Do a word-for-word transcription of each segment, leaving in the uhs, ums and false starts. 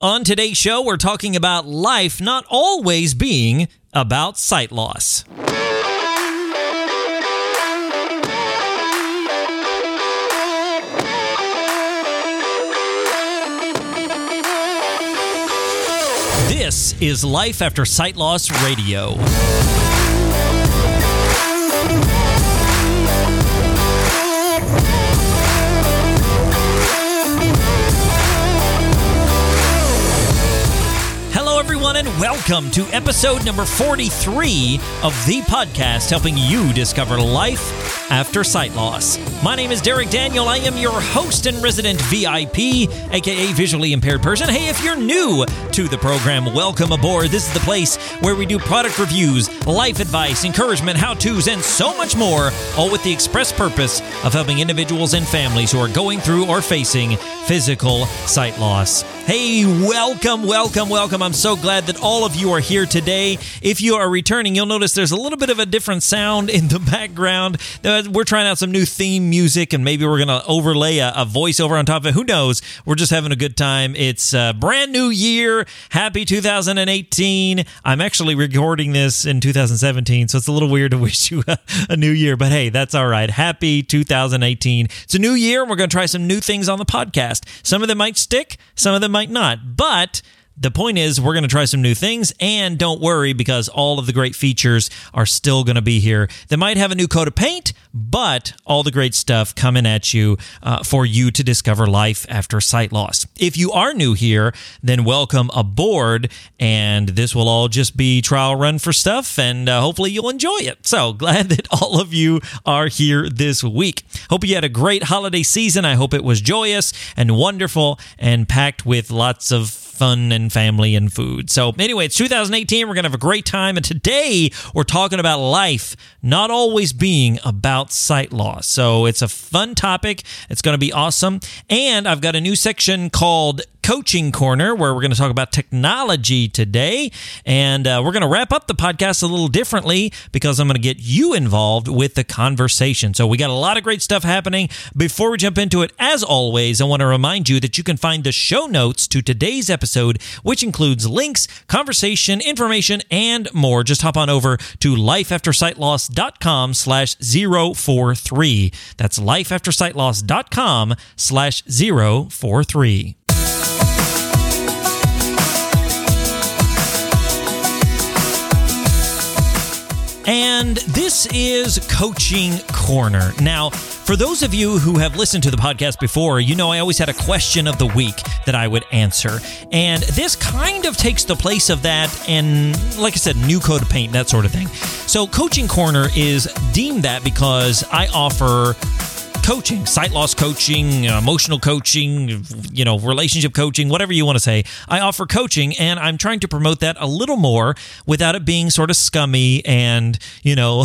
On today's show, we're talking about life not always being about sight loss. This is Life After Sight Loss Radio. And welcome to episode number forty-three of the podcast helping you discover life after sight loss. My name is Derek Daniel. I am your host and resident V I P, aka visually impaired person. Hey, if you're new to the program, welcome aboard. This is the place where we do product reviews, life advice, encouragement, how-tos, and so much more, all with the express purpose of helping individuals and families who are going through or facing physical sight loss. Hey, welcome, welcome, welcome. I'm so glad that all of you are here today. If you are returning, you'll notice there's a little bit of a different sound in the background. We're trying out some new theme music, and maybe we're going to overlay a, a voiceover on top of it. Who knows? We're just having a good time. It's a brand new year. Happy two thousand eighteen. I'm actually recording this in two thousand seventeen, so it's a little weird to wish you a, a new year, but hey, that's all right. Happy two thousand eighteen. It's a new year, and we're going to try some new things on the podcast. Some of them might stick, some of them might not, but the point is, we're going to try some new things, and don't worry, because all of the great features are still going to be here. They might have a new coat of paint, but all the great stuff coming at you uh, for you to discover life after sight loss. If you are new here, then welcome aboard, and this will all just be trial run for stuff, and uh, hopefully you'll enjoy it. So glad that all of you are here this week. Hope you had a great holiday season. I hope it was joyous and wonderful and packed with lots of fun and family and food. So anyway, it's two thousand eighteen. We're going to have a great time. And today we're talking about life not always being about sight loss. So it's a fun topic. It's going to be awesome. And I've got a new section called Coaching Corner, where we're going to talk about technology today. And uh, we're going to wrap up the podcast a little differently because I'm going to get you involved with the conversation. So we got a lot of great stuff happening. Before we jump into it, as always, I want to remind you that you can find the show notes to today's episode, which includes links, conversation, information, and more. Just hop on over to lifeaftersightloss.com slash 043. That's lifeaftersightloss.com slash 043. And this is Coaching Corner. Now, for those of you who have listened to the podcast before, you know I always had a question of the week that I would answer. And this kind of takes the place of that and, like I said, new coat of paint, that sort of thing. So Coaching Corner is deemed that because I offer coaching, sight loss coaching, emotional coaching, you know, relationship coaching, whatever you want to say. I offer coaching, and I'm trying to promote that a little more without it being sort of scummy and, you know,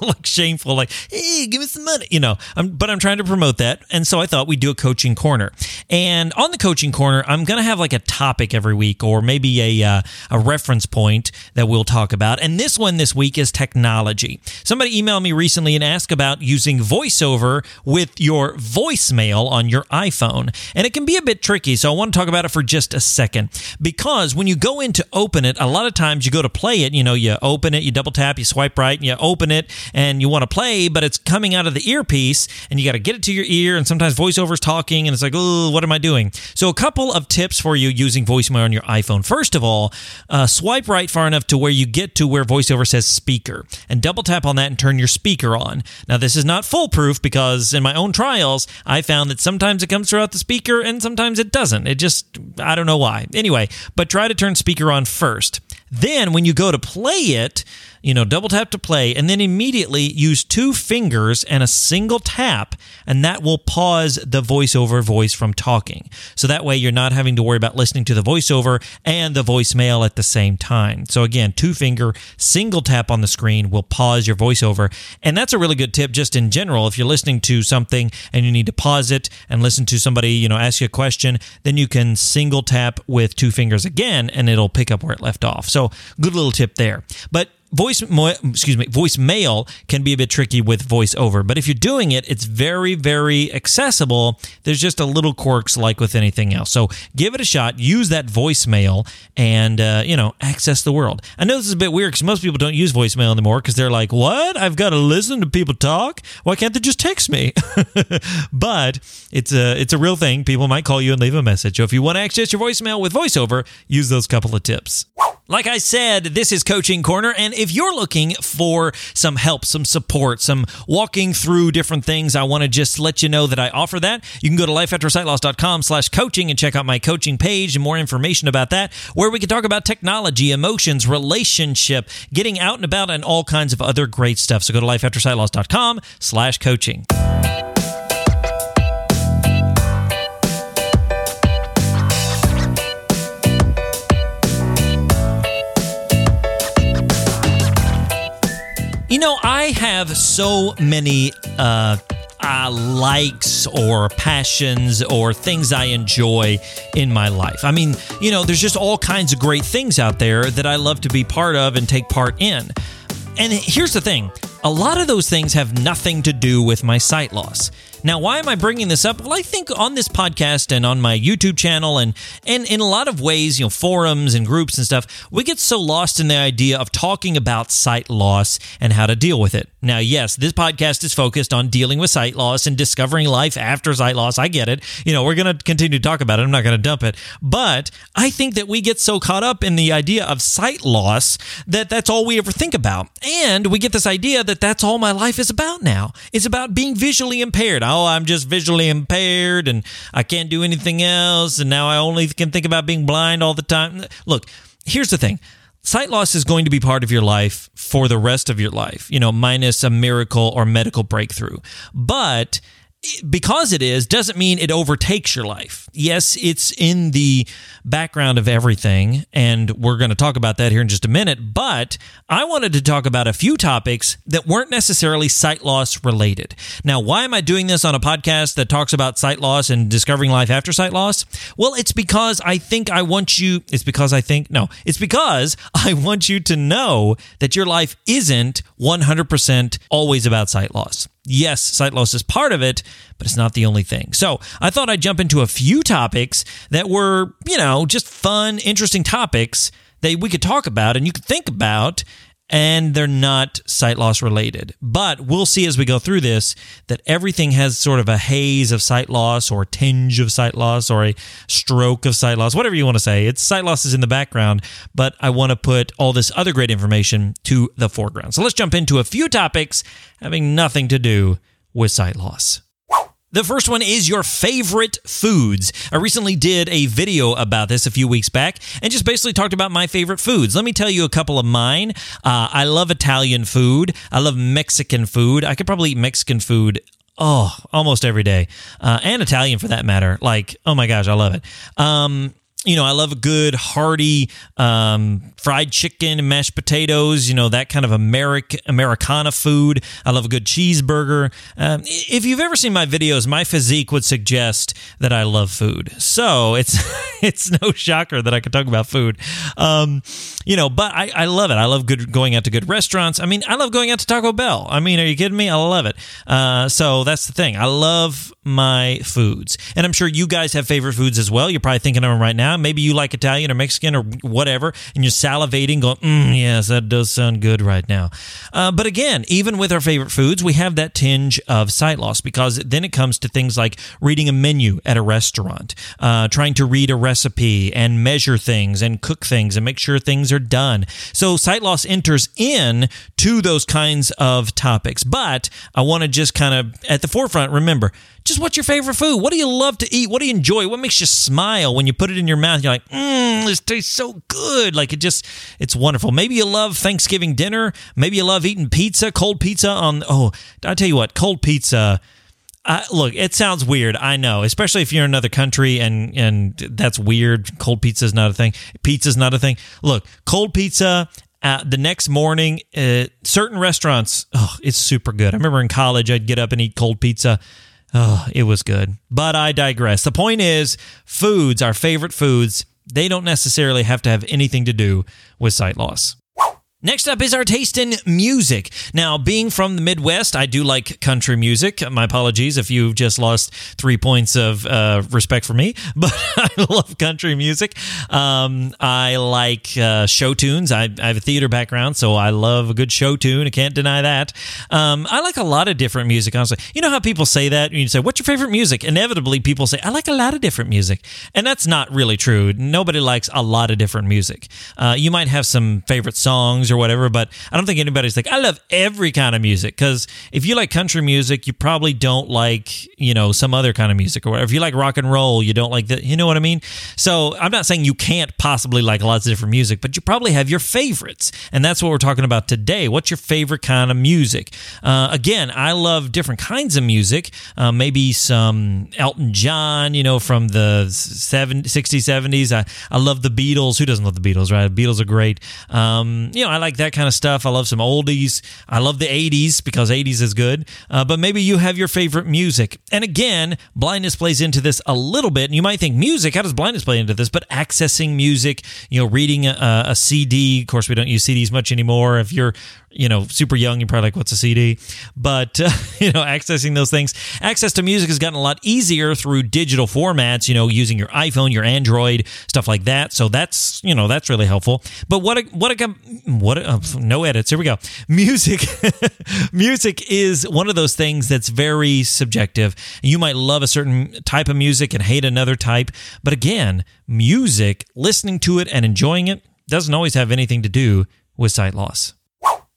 like shameful, like, hey, give us some money, you know, I'm, but I'm trying to promote that. And so I thought we'd do a Coaching Corner. And on the Coaching Corner, I'm going to have like a topic every week or maybe a, uh, a reference point that we'll talk about. And this one this week is technology. Somebody emailed me recently and asked about using VoiceOver with your voicemail on your iPhone. And it can be a bit tricky, so I want to talk about it for just a second. Because when you go in to open it, a lot of times you go to play it, you know, you open it, you double tap, you swipe right, and you open it, and you want to play, but it's coming out of the earpiece, and you got to get it to your ear, and sometimes VoiceOver's talking, and it's like, oh, what am I doing? So a couple of tips for you using voicemail on your iPhone. First of all, uh, swipe right far enough to where you get to where VoiceOver says speaker, and double tap on that and turn your speaker on. Now, this is not foolproof because in my own trials, I found that sometimes it comes throughout the speaker and sometimes it doesn't. It just, I don't know why. Anyway, but try to turn speaker on first. Then when you go to play it, you know, double tap to play, and then immediately use two fingers and a single tap, and that will pause the voiceover voice from talking. So that way you're not having to worry about listening to the voiceover and the voicemail at the same time. So again, two finger, single tap on the screen will pause your voiceover. And that's a really good tip just in general. If you're listening to something and you need to pause it and listen to somebody, you know, ask you a question, then you can single tap with two fingers again, and it'll pick up where it left off. So good little tip there. But voice, excuse me, voicemail can be a bit tricky with voiceover, but if you're doing it, it's very, very accessible. There's just a little quirks like with anything else. So give it a shot. Use that voicemail and, uh, you know, access the world. I know this is a bit weird because most people don't use voicemail anymore because they're like, what? I've got to listen to people talk? Why can't they just text me? But it's a, it's a real thing. People might call you and leave a message. So if you want to access your voicemail with voiceover, use those couple of tips. Like I said, this is Coaching Corner, and if you're looking for some help, some support, some walking through different things, I want to just let you know that I offer that. You can go to lifeaftersightloss.com slash coaching and check out my coaching page and more information about that, where we can talk about technology, emotions, relationship, getting out and about, and all kinds of other great stuff. So go to lifeaftersightloss.com slash coaching. You know, I have so many uh, uh, likes or passions or things I enjoy in my life. I mean, you know, there's just all kinds of great things out there that I love to be part of and take part in. And here's the thing. A lot of those things have nothing to do with my sight loss. Now, why am I bringing this up? Well, I think on this podcast and on my YouTube channel and, and in a lot of ways, you know, forums and groups and stuff, we get so lost in the idea of talking about sight loss and how to deal with it. Now, yes, this podcast is focused on dealing with sight loss and discovering life after sight loss. I get it. You know, we're going to continue to talk about it. I'm not going to dump it. But I think that we get so caught up in the idea of sight loss that that's all we ever think about. And we get this idea that that's all my life is about now. It's about being visually impaired. Oh, I'm just visually impaired and I can't do anything else. And now I only can think about being blind all the time. Look, here's the thing. Sight loss is going to be part of your life for the rest of your life, you know, minus a miracle or medical breakthrough. But because it is, doesn't mean it overtakes your life. Yes, it's in the background of everything, and we're going to talk about that here in just a minute, but I wanted to talk about a few topics that weren't necessarily sight loss related. Now, why am I doing this on a podcast that talks about sight loss and discovering life after sight loss? Well, it's because I think I want you, it's because I think, no, it's because I want you to know that your life isn't one hundred percent always about sight loss. Yes, sight loss is part of it, but it's not the only thing. So I thought I'd jump into a few topics that were, you know, just fun, interesting topics that we could talk about and you could think about, and they're not sight loss related. But we'll see as we go through this that everything has sort of a haze of sight loss or a tinge of sight loss or a stroke of sight loss, whatever you want to say. It's sight loss is in the background, but I want to put all this other great information to the foreground. So let's jump into a few topics having nothing to do with sight loss. The first one is your favorite foods. I recently did a video about this a few weeks back and just basically talked about my favorite foods. Let me tell you a couple of mine. Uh, I love Italian food. I love Mexican food. I could probably eat Mexican food oh, almost every day. Uh, and Italian for that matter. Like, oh my gosh, I love it. Um... You know, I love a good hearty um, fried chicken and mashed potatoes, you know, that kind of Americ- Americana food. I love a good cheeseburger. Um, if you've ever seen my videos, my physique would suggest that I love food. So it's it's no shocker that I could talk about food. Um, you know, but I, I love it. I love good going out to good restaurants. I mean, I love going out to Taco Bell. I mean, are you kidding me? I love it. Uh, so that's the thing. I love my foods. And I'm sure you guys have favorite foods as well. You're probably thinking of them right now. Maybe you like Italian or Mexican or whatever, and you're salivating, going, mm, yes, that does sound good right now. Uh, but again, even with our favorite foods, we have that tinge of sight loss because then it comes to things like reading a menu at a restaurant, uh, trying to read a recipe and measure things and cook things and make sure things are done. So sight loss enters in to those kinds of topics. But I want to just kind of, at the forefront, remember, just what's your favorite food? What do you love to eat? What do you enjoy? What makes you smile when you put it in your mouth? You're like, mmm, this tastes so good. Like it just, it's wonderful. Maybe you love Thanksgiving dinner. Maybe you love eating pizza, cold pizza on, oh, I tell you what, cold pizza. I, look, it sounds weird. I know, especially if you're in another country and, and that's weird. Cold pizza is not a thing. Pizza is not a thing. Look, cold pizza. Uh, the next morning, uh, certain restaurants, oh, it's super good. I remember in college, I'd get up and eat cold pizza. Oh, it was good. But I digress. The point is, foods, our favorite foods, they don't necessarily have to have anything to do with sight loss. Next up is our taste in music. Now, being from the Midwest, I do like country music. My apologies if you've just lost three points of uh, respect for me, but I love country music. Um, I like uh, show tunes. I, I have a theater background, so I love a good show tune. I can't deny that. Um, I like a lot of different music, honestly. You know how people say that? You say, what's your favorite music? Inevitably, people say, I like a lot of different music. And that's not really true. Nobody likes a lot of different music. Uh, you might have some favorite songs or whatever, but I don't think anybody's like, I love every kind of music, because if you like country music, you probably don't like, you know, some other kind of music or whatever. If you like rock and roll, you don't like that. You know what I mean? So I'm not saying you can't possibly like lots of different music, but you probably have your favorites, and that's what we're talking about today. What's your favorite kind of music? Uh, again, I love different kinds of music, uh, maybe some Elton John, you know, from the seventies, sixties, seventies. I, I love the Beatles. Who doesn't love the Beatles, right? The Beatles are great. Um, you know, I like that kind of stuff. I love some oldies. I love the eighties, because eighties is good. Uh, but maybe you have your favorite music. And again, blindness plays into this a little bit. And you might think, music, how does blindness play into this? But accessing music, you know, reading a, a C D. Of course, we don't use C Ds much anymore. If you're, you know, super young, you're probably like, what's a C D? But, uh, you know, accessing those things. Access to music has gotten a lot easier through digital formats, you know, using your iPhone, your Android, stuff like that. So that's, you know, that's really helpful. But what a, what a, what a, no edits, here we go. Music, music is one of those things that's very subjective. You might love a certain type of music and hate another type. But again, music, listening to it and enjoying it, doesn't always have anything to do with sight loss.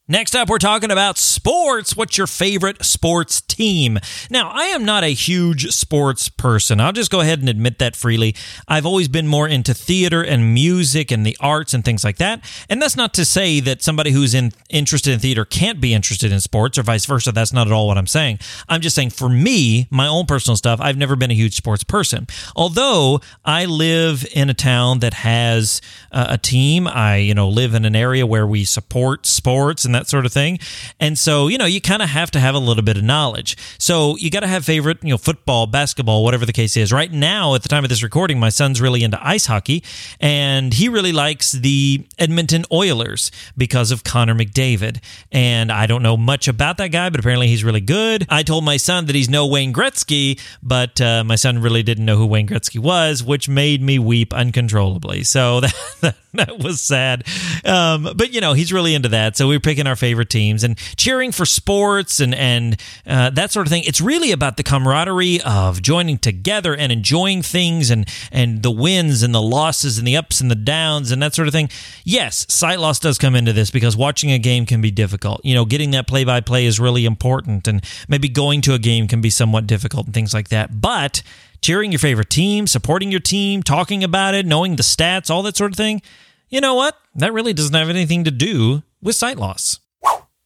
Next up, we're talking about sports. What's your favorite sports team? Now, I am not a huge sports person. I'll just go ahead and admit that freely. I've always been more into theater and music and the arts and things like that. And that's not to say that somebody who's in, interested in theater can't be interested in sports or vice versa. That's not at all what I'm saying. I'm just saying for me, my own personal stuff, I've never been a huge sports person. Although I live in a town that has uh, a team. I, you know, live in an area where we support sports and that sort of thing. And so, you know, you kind of have to have a little bit of knowledge. So you got to have favorite, you know, football, basketball, whatever the case is. Right now, at the time of this recording, my son's really into ice hockey, and he really likes the Edmonton Oilers because of Connor McDavid. And I don't know much about that guy, but apparently he's really good. I told my son that he's no Wayne Gretzky, but uh, my son really didn't know who Wayne Gretzky was, which made me weep uncontrollably. So that, that, that was sad. Um, but, you know, he's really into that. So we were picking our favorite teams and cheering for sports and and uh, that sort of thing. It's really about the camaraderie of joining together and enjoying things and and the wins and the losses and the ups and the downs and that sort of thing. Yes, sight loss does come into this because watching a game can be difficult. You know, getting that play-by-play is really important, and maybe going to a game can be somewhat difficult and things like that. But cheering your favorite team, supporting your team, talking about it, knowing the stats, all that sort of thing, you know what? That really doesn't have anything to do with sight loss.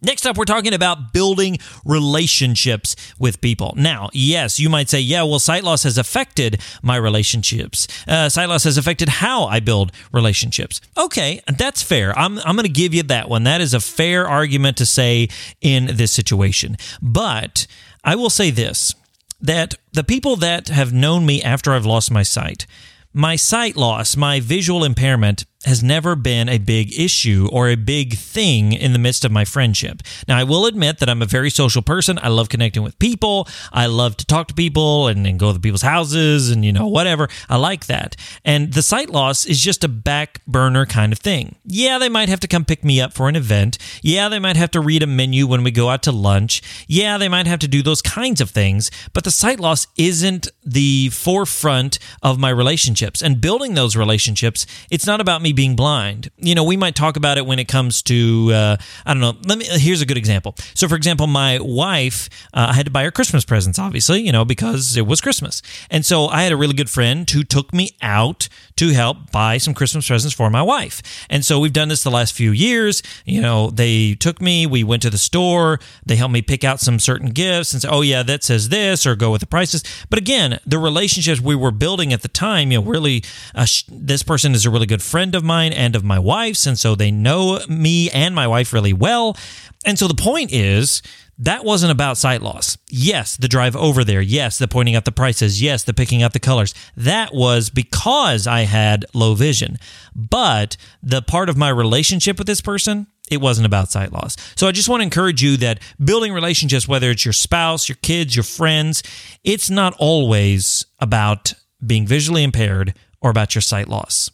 Next up, we're talking about building relationships with people. Now, yes, you might say, yeah, well, sight loss has affected my relationships. Uh, sight loss has affected how I build relationships. Okay, that's fair. I'm, I'm going to give you that one. That is a fair argument to say in this situation. But I will say this, that the people that have known me after I've lost my sight, my sight loss, my visual impairment, has never been a big issue or a big thing in the midst of my friendship. Now, I will admit that I'm a very social person. I love connecting with people. I love to talk to people and, and go to people's houses and, you know, whatever. I like that. And the sight loss is just a back burner kind of thing. Yeah, they might have to come pick me up for an event. Yeah, they might have to read a menu when we go out to lunch. Yeah, they might have to do those kinds of things. But the sight loss isn't the forefront of my relationships. And building those relationships, it's not about me being blind. You know, we might talk about it when it comes to, uh, I don't know, let me, here's a good example. So, for example, my wife, uh, I had to buy her Christmas presents, obviously, you know, because it was Christmas. And so I had a really good friend who took me out to help buy some Christmas presents for my wife. And so we've done this the last few years. You know, they took me, we went to the store, they helped me pick out some certain gifts and say, oh yeah, that says this, or go with the prices. But again, the relationships we were building at the time, you know, really, uh, sh- this person is a really good friend of of mine and of my wife's, and so they know me and my wife really well. And so the point is, that wasn't about sight loss. Yes, the drive over there. Yes, the pointing out the prices. Yes, the picking out the colors. That was because I had low vision. But the part of my relationship with this person, It wasn't about sight loss. So I just want to encourage you that building relationships, whether it's your spouse, your kids, your friends, it's not always about being visually impaired or about your sight loss.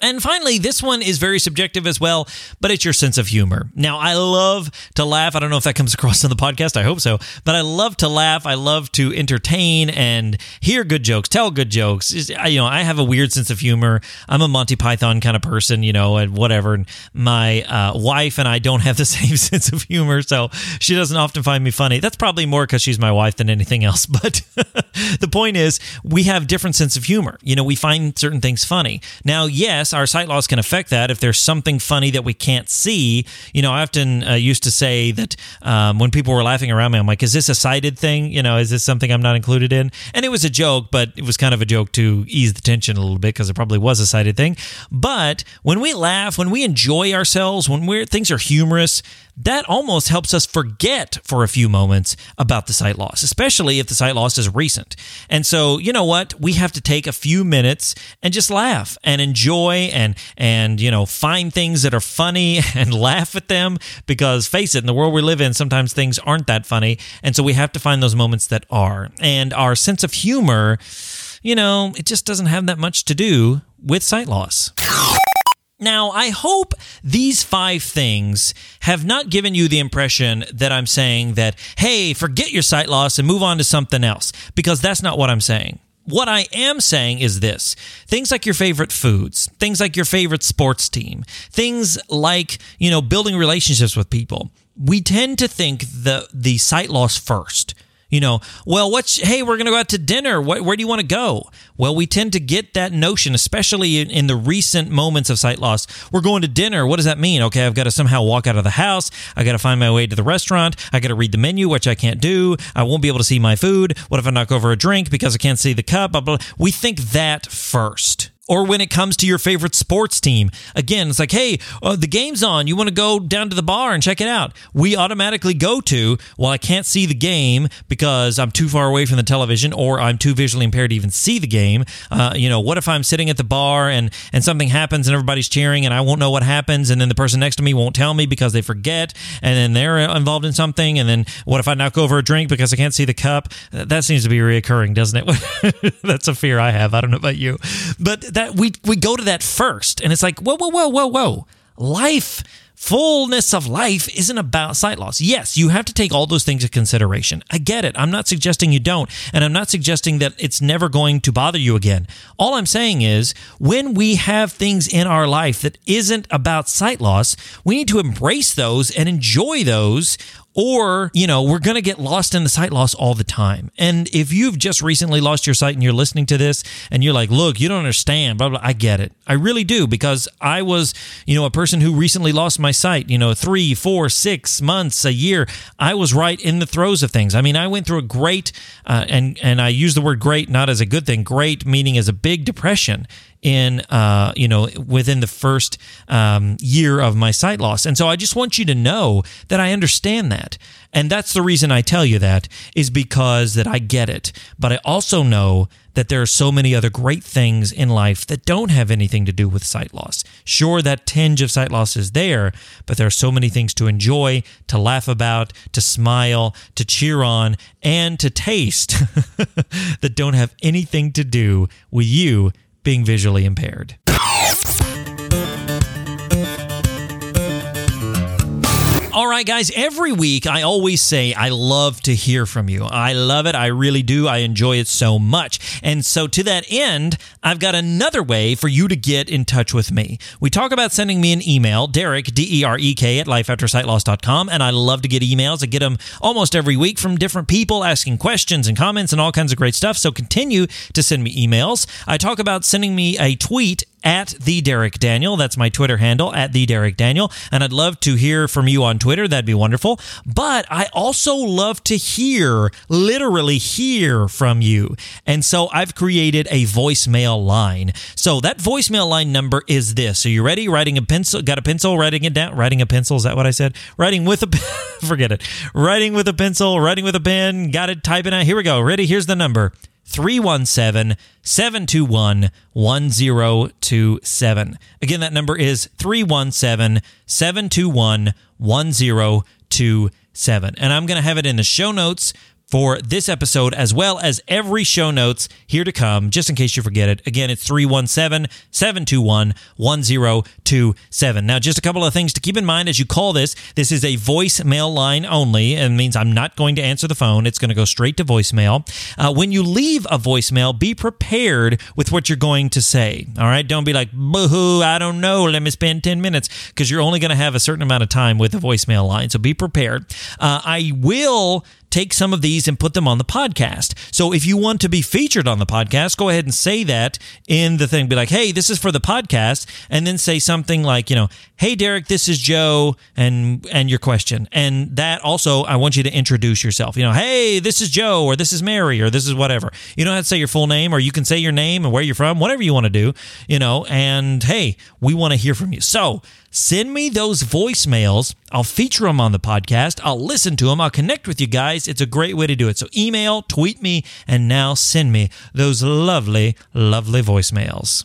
And finally, this one is very subjective as well, but it's your sense of humor. Now, I love to laugh. I don't know if that comes across on the podcast. I hope so. But I love to laugh. I love to entertain and hear good jokes, tell good jokes. It's, you know, I have a weird sense of humor. I'm a Monty Python kind of person, you know, and whatever. And my uh, wife and I don't have the same sense of humor, so she doesn't often find me funny. That's probably more because she's my wife than anything else. But the point is, we have different sense of humor. You know, we find certain things funny. Now, yes, our sight loss can affect that. If there's something funny that we can't see, you know, I often uh, used to say that um, when people were laughing around me, I'm like, is this a sighted thing? You know, is this something I'm not included in? And it was a joke, but it was kind of a joke to ease the tension a little bit because it probably was a sighted thing. But when we laugh, when we enjoy ourselves, when we're things are humorous, that almost helps us forget for a few moments about the sight loss, especially if the sight loss is recent. And so, you know what? We have to take a few minutes and just laugh and enjoy and, and you know, find things that are funny and laugh at them because, face it, in the world we live in, sometimes things aren't that funny. And so we have to find those moments that are. And our sense of humor, you know, it just doesn't have that much to do with sight loss. Now, I hope these five things have not given you the impression that I'm saying that, hey, forget your sight loss and move on to something else, because that's not what I'm saying. What I am saying is this. Things like your favorite foods, things like your favorite sports team, things like, you know, building relationships with people. We tend to think the the sight loss first. You know, well, what's, hey, we're going to go out to dinner. What, where do you want to go? Well, we tend to get that notion, especially in, in the recent moments of sight loss. We're going to dinner. What does that mean? Okay, I've got to somehow walk out of the house. I got to find my way to the restaurant. I got to read the menu, which I can't do. I won't be able to see my food. What if I knock over a drink because I can't see the cup? Blah, blah, blah. We think that first. Or when it comes to your favorite sports team. Again, it's like, hey, uh, the game's on. You want to go down to the bar and check it out. We automatically go to, well, I can't see the game because I'm too far away from the television or I'm too visually impaired to even see the game. Uh, you know, what if I'm sitting at the bar and, and something happens and everybody's cheering and I won't know what happens and then the person next to me won't tell me because they forget and then they're involved in something and then what if I knock over a drink because I can't see the cup? That seems to be reoccurring, doesn't it? That's a fear I have. I don't know about you. But that we we go to that first, and it's like, whoa, whoa, whoa, whoa, whoa. Life, fullness of life isn't about sight loss. Yes, you have to take all those things into consideration. I get it. I'm not suggesting you don't, and I'm not suggesting that it's never going to bother you again. All I'm saying is when we have things in our life that isn't about sight loss, we need to embrace those and enjoy those. Or, you know, we're going to get lost in the sight loss all the time. And if you've just recently lost your sight and you're listening to this and you're like, look, you don't understand, blah, blah, I get it. I really do, because I was, you know, a person who recently lost my sight, you know, three, four, six months, a year. I was right in the throes of things. I mean, I went through a great, uh, and, and I use the word great not as a good thing, great meaning as a big depression in, uh, you know, within the first um, year of my sight loss. And so I just want you to know that I understand that. And that's the reason I tell you that, is because that I get it. But I also know that there are so many other great things in life that don't have anything to do with sight loss. Sure, that tinge of sight loss is there, but there are so many things to enjoy, to laugh about, to smile, to cheer on, and to taste that don't have anything to do with you being visually impaired. All right, guys, every week I always say I love to hear from you. I love it. I really do. I enjoy it so much. And so to that end, I've got another way for you to get in touch with me. We talk about sending me an email, Derek, D E R E K, at life after sight loss dot com. And I love to get emails. I get them almost every week from different people asking questions and comments and all kinds of great stuff. So continue to send me emails. I talk about sending me a tweet at the Derek Daniel. That's my Twitter handle, at the Derek Daniel. And I'd love to hear from you on Twitter. That'd be wonderful. But I also love to hear, literally hear from you. And so I've created a voicemail line. So that voicemail line number is this. Are you ready? Writing a pencil, got a pencil, writing it down. Writing a pencil, is that what I said? Writing with a pen, forget it. Writing with a pencil, writing with a pen, got it, typing out. Here we go. Ready? Here's the number. three one seven, seven two one, one zero two seven. Again, that number is three one seven, seven two one, one zero two seven. And I'm going to have it in the show notes for this episode, as well as every show notes here to come, just in case you forget it. Again, it's three one seven, seven two one, one zero two seven. Now, just a couple of things to keep in mind as you call this. This is a voicemail line only, and means I'm not going to answer the phone. It's going to go straight to voicemail. Uh, when you leave a voicemail, be prepared with what you're going to say, all right? Don't be like, boo-hoo, I don't know, let me spend ten minutes, because you're only going to have a certain amount of time with the voicemail line, so be prepared. Uh, I will take some of these and put them on the podcast. So if you want to be featured on the podcast, go ahead and say that in the thing. Be like, hey, this is for the podcast. And then say something like, you know, hey, Derek, this is Joe, and and your question. And that also, I want you to introduce yourself. You know, hey, this is Joe, or this is Mary, or this is whatever. You don't have to say your full name, or you can say your name and where you're from, whatever you want to do, you know, and hey, we want to hear from you. So send me those voicemails. I'll feature them on the podcast. I'll listen to them. I'll connect with you guys. It's a great way to do it. So email, tweet me, and now send me those lovely, lovely voicemails.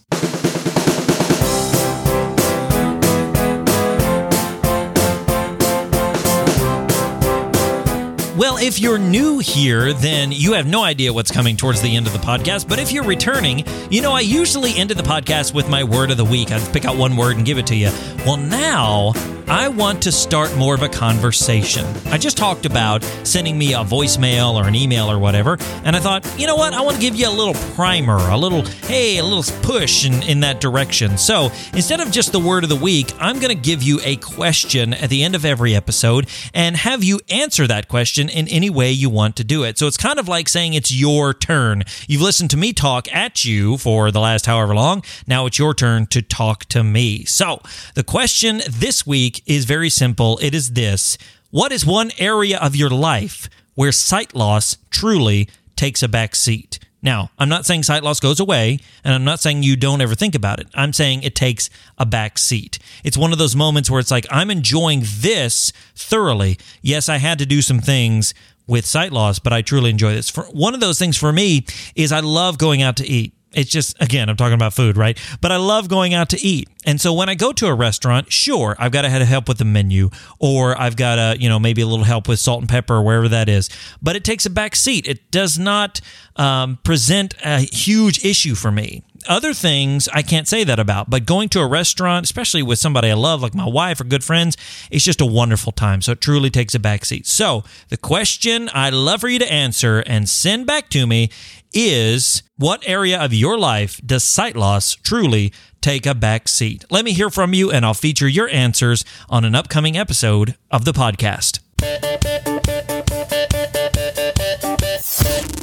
Well, if you're new here, then you have no idea what's coming towards the end of the podcast. But if you're returning, you know, I usually end the podcast with my word of the week. I'd pick out one word and give it to you. Well, now I want to start more of a conversation. I just talked about sending me a voicemail or an email or whatever. And I thought, you know what? I want to give you a little primer, a little, hey, a little push in, in that direction. So instead of just the word of the week, I'm going to give you a question at the end of every episode and have you answer that question in any way you want to do it. So it's kind of like saying it's your turn. You've listened to me talk at you for the last however long. Now it's your turn to talk to me. So the question this week is very simple. It is this. What is one area of your life where sight loss truly takes a back seat? Now, I'm not saying sight loss goes away, and I'm not saying you don't ever think about it. I'm saying it takes a back seat. It's one of those moments where it's like, I'm enjoying this thoroughly. Yes, I had to do some things with sight loss, but I truly enjoy this. For one of those things for me is I love going out to eat. It's just, again, I'm talking about food, right? But I love going out to eat. And so when I go to a restaurant, sure, I've got to have help with the menu, or I've got to, you know, maybe a little help with salt and pepper or wherever that is. But it takes a back seat. It does not um, present a huge issue for me. Other things I can't say that about, but going to a restaurant, especially with somebody I love, like my wife or good friends, it's just a wonderful time. So it truly takes a backseat. So the question I'd love for you to answer and send back to me is, what area of your life does sight loss truly take a backseat? Let me hear from you, and I'll feature your answers on an upcoming episode of the podcast.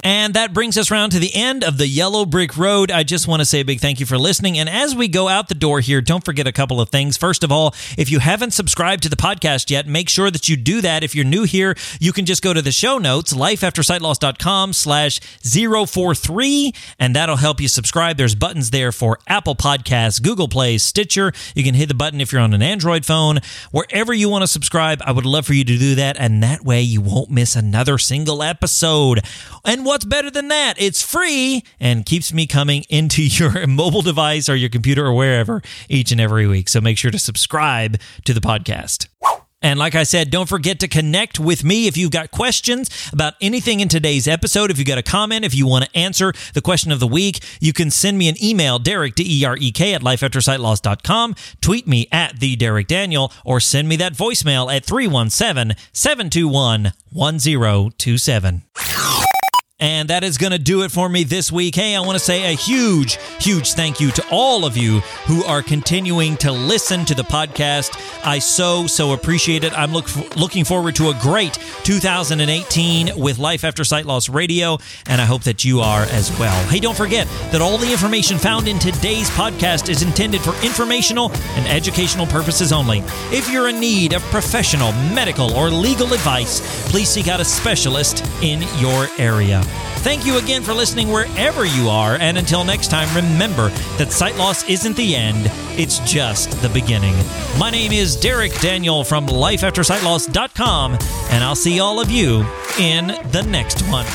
And that brings us around to the end of the Yellow Brick Road. I just want to say a big thank you for listening. And as we go out the door here, don't forget a couple of things. First of all, if you haven't subscribed to the podcast yet, make sure that you do that. If you're new here, you can just go to the show notes, lifeaftersightloss.com slash 043, and that'll help you subscribe. There's buttons there for Apple Podcasts, Google Play, Stitcher. You can hit the button if you're on an Android phone. Wherever you want to subscribe, I would love for you to do that, and that way you won't miss another single episode. And what's better than that? It's free and keeps me coming into your mobile device or your computer or wherever each and every week. So make sure to subscribe to the podcast. And like I said, don't forget to connect with me if you've got questions about anything in today's episode. If you've got a comment, if you want to answer the question of the week, you can send me an email, Derek, D E R E K, at lifeaftersightloss dot com. Tweet me at the Derek Daniel, or send me that voicemail at three one seven, seven two one, one zero two seven. And that is going to do it for me this week. Hey, I want to say a huge, huge thank you to all of you who are continuing to listen to the podcast. I so, so appreciate it. I'm look, looking forward to a great two thousand eighteen with Life After Sight Loss Radio, and I hope that you are as well. Hey, don't forget that all the information found in today's podcast is intended for informational and educational purposes only. If you're in need of professional, medical, or legal advice, please seek out a specialist in your area. Thank you again for listening wherever you are, and until next time, remember that sight loss isn't the end, it's just the beginning. My name is Derek Daniel from life after sight loss dot com, and I'll see all of you in the next one.